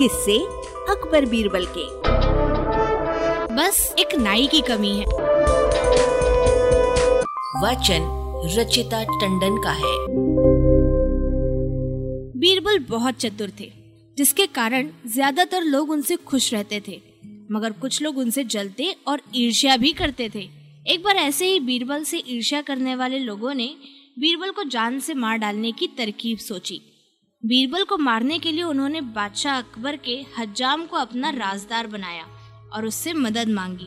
किससे अकबर बीरबल के। बस एक नाई की कमी है। वाचन रचिता टंडन का है। बीरबल बहुत चतुर थे, जिसके कारण ज्यादातर लोग उनसे खुश रहते थे, मगर कुछ लोग उनसे जलते और ईर्ष्या भी करते थे। एक बार ऐसे ही बीरबल से ईर्ष्या करने वाले लोगों ने बीरबल को जान से मार डालने की तरकीब सोची। बीरबल को मारने के लिए उन्होंने बादशाह अकबर के हज्जाम को अपना राजदार बनाया और उससे मदद मांगी।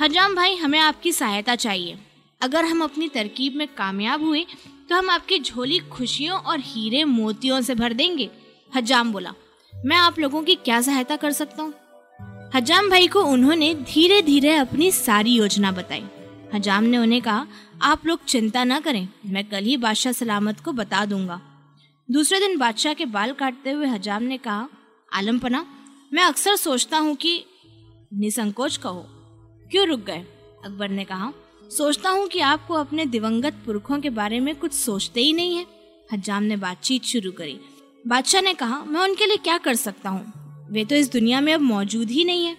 हज्जाम भाई, हमें आपकी सहायता चाहिए। अगर हम अपनी तरकीब में कामयाब हुए तो हम आपकी झोली खुशियों और हीरे मोतियों से भर देंगे। हज्जाम बोला, मैं आप लोगों की क्या सहायता कर सकता हूँ? हज्जाम भाई को उन्होंने धीरे धीरे अपनी सारी योजना बताई। हज्जाम ने उन्हें कहा, आप लोग चिंता ना करें, मैं कल ही बादशाह सलामत को बता दूंगा। दूसरे दिन बादशाह के बाल काटते हुए हज्जाम ने कहा, आलमपना, मैं अक्सर सोचता हूँ कि निसंकोच कहो। क्यों रुक गए? अकबर ने कहा, सोचता हूँ कि आपको अपने दिवंगत पुरखों के बारे में कुछ सोचते ही नहीं है। हज्जाम ने बातचीत शुरू करी। बादशाह ने कहा, मैं उनके लिए क्या कर सकता हूँ? वे तो इस दुनिया में अब मौजूद ही नहीं है।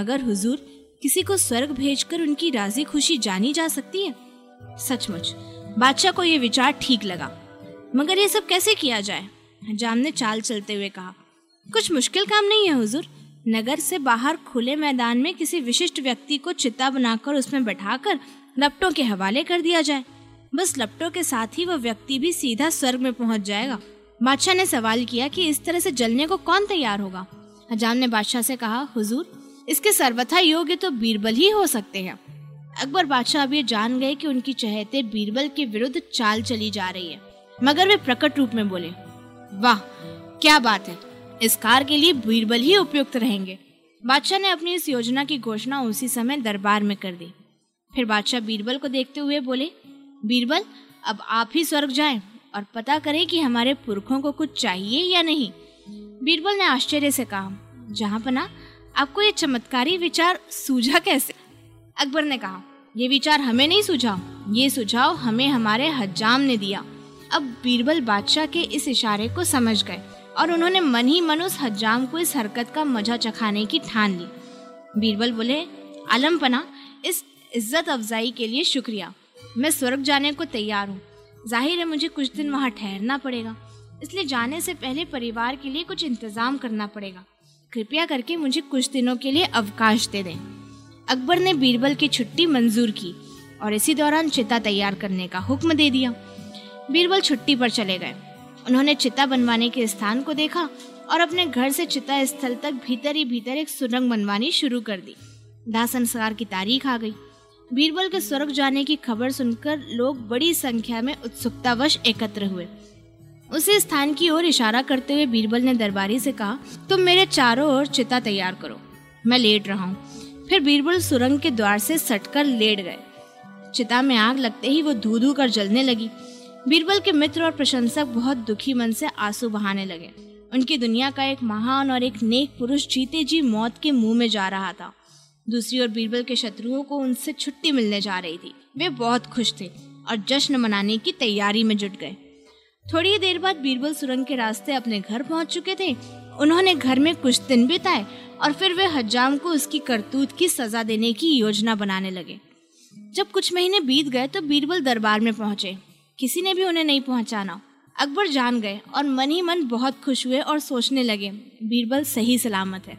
मगर हुजूर, किसी को स्वर्ग भेजकर उनकी राजी खुशी जानी जा सकती है। सचमुच बादशाह को ये विचार ठीक लगा, मगर ये सब कैसे किया जाए? हज्जाम ने चाल चलते हुए कहा, कुछ मुश्किल काम नहीं है हुजूर। नगर से बाहर खुले मैदान में किसी विशिष्ट व्यक्ति को चिता बनाकर उसमें बैठाकर लपटों के हवाले कर दिया जाए। बस लपटों के साथ ही वह व्यक्ति भी सीधा स्वर्ग में पहुंच जाएगा। बादशाह ने सवाल किया कि इस तरह से जलने को कौन तैयार होगा? हज्जाम ने बादशाह से कहा, हुजूर, इसके सर्वथा योग्य तो बीरबल ही हो सकते हैं। अकबर बादशाह अब ये जान गए कि उनकी चहेते बीरबल के विरुद्ध चाल चली जा रही है, मगर वे प्रकट रूप में बोले, वाह क्या बात है, इस कार के लिए बीरबल ही उपयुक्त रहेंगे। बादशाह ने अपनी इस योजना की घोषणा उसी समय दरबार में कर दी। फिर बादशाह बीरबल को देखते हुए बोले, बीरबल, अब आप ही स्वर्ग जाएं और पता करें कि हमारे पुरखों को कुछ चाहिए या नहीं। बीरबल ने आश्चर्य से कहा, जहांपना, आपको ये चमत्कारी विचार सूझा कैसे? अकबर ने कहा, ये विचार हमें नहीं सूझा, ये सुझाव हमें हमारे हज्जाम ने दिया। अब बीरबल बादशाह के इस इशारे को समझ गए और उन्होंने मन ही मन उस हज्जाम को इस हरकत का मजा चखाने की ठान ली। बीरबल बोले, आलमपना, इस इज्जत अफजाई के लिए शुक्रिया। मैं स्वर्ग जाने को तैयार हूँ। जाहिर है मुझे कुछ दिन वहाँ ठहरना पड़ेगा, इसलिए जाने से पहले परिवार के लिए कुछ इंतजाम करना पड़ेगा। कृपया करके मुझे कुछ दिनों के लिए अवकाश दे दें। अकबर ने बीरबल की छुट्टी मंजूर की और इसी दौरान चिता तैयार करने का हुक्म दे दिया। बीरबल छुट्टी पर चले गए। उन्होंने चिता बनवाने के स्थान को देखा और अपने घर से चिता स्थल तक भीतर ही भीतर एक सुरंग बनवानी शुरू कर दी। दाह संस्कार की तारीख आ गई। बीरबल के स्वर्ग जाने की खबर सुनकर लोग बड़ी संख्या में उत्सुकतावश एकत्र हुए। उसी स्थान की ओर इशारा करते हुए बीरबल ने दरबारी से कहा, तुम मेरे चारों ओर चिता तैयार करो, मैं लेट रहा हूँ। फिर बीरबल सुरंग के द्वार से सटकर लेट गए। चिता में आग लगते ही वो धू धू कर जलने लगी। बीरबल के मित्र और प्रशंसक बहुत दुखी मन से आंसू बहाने लगे। उनकी दुनिया का एक महान और एक नेक पुरुष जीते जी मौत के मुँह में जा रहा था। दूसरी ओर बीरबल के शत्रुओं को उनसे छुट्टी मिलने जा रही थी। वे बहुत खुश थे और जश्न मनाने की तैयारी में जुट गए। थोड़ी देर बाद बीरबल सुरंग के रास्ते अपने घर पहुंच चुके थे। उन्होंने घर में कुछ दिन बिताए और फिर वे हज्जाम को उसकी करतूत की सजा देने की योजना बनाने लगे। जब कुछ महीने बीत गए तो बीरबल दरबार में पहुंचे। किसी ने भी उन्हें नहीं पहुंचाना। अकबर जान गए और मन ही मन बहुत खुश हुए और सोचने लगे, बीरबल सही सलामत है।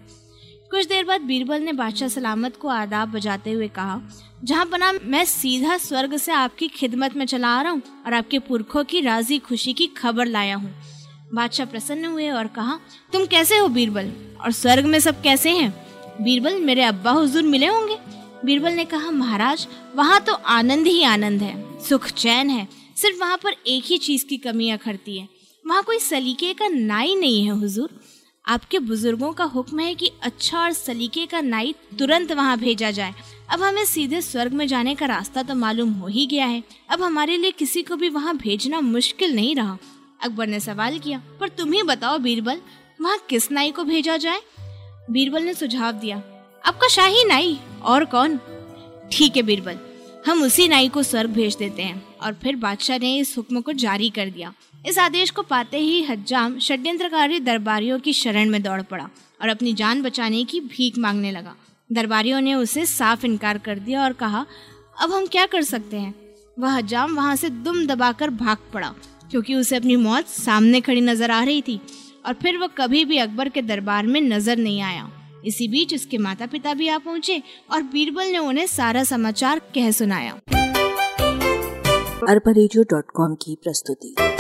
कुछ देर बाद बीरबल ने बादशाह सलामत को आदाब बजाते हुए कहा, जहांपनाह, मैं सीधा स्वर्ग से आपकी खिदमत में चला आ रहा हूँ और आपके पुरखों की राजी खुशी की खबर लाया हूँ। बादशाह प्रसन्न हुए और कहा, तुम कैसे हो बीरबल, और स्वर्ग में सब कैसे हैं? बीरबल, मेरे अब्बा हुजूर मिले होंगे? बीरबल ने कहा, महाराज, वहाँ तो आनंद ही आनंद है, सुख चैन है। सिर्फ वहाँ पर एक ही चीज़ की कमी अखरती है, वहाँ कोई सलीके का नाई नहीं है हुजूर। आपके बुजुर्गों का हुक्म है कि अच्छा और सलीके का नाई तुरंत वहाँ भेजा जाए। अब हमें सीधे स्वर्ग में जाने का रास्ता तो मालूम हो ही गया है, अब हमारे लिए किसी को भी वहाँ भेजना मुश्किल नहीं रहा। अकबर ने सवाल किया, पर तुम ही बताओ बीरबल, वहाँ किस नाई को भेजा जाए? बीरबल ने सुझाव दिया, आपका शाही नाई, और कौन? ठीक है बीरबल, हम उसी नाई को स्वर्ग भेज देते हैं। और फिर बादशाह ने इस हुक्म को जारी कर दिया। इस आदेश को पाते ही हज्जाम षड्यंत्रकारी दरबारियों की शरण में दौड़ पड़ा और अपनी जान बचाने की भीख मांगने लगा। दरबारियों ने उसे साफ इनकार कर दिया और कहा, अब हम क्या कर सकते हैं। वह हज्जाम वहाँ से दुम दबाकर भाग पड़ा क्योंकि उसे अपनी मौत सामने खड़ी नजर आ रही थी और फिर वह कभी भी अकबर के दरबार में नजर नहीं आया। इसी बीच उसके माता पिता भी आ पहुँचे और बीरबल ने उन्हें सारा समाचार कह सुनाया। arparejo.com की प्रस्तुति।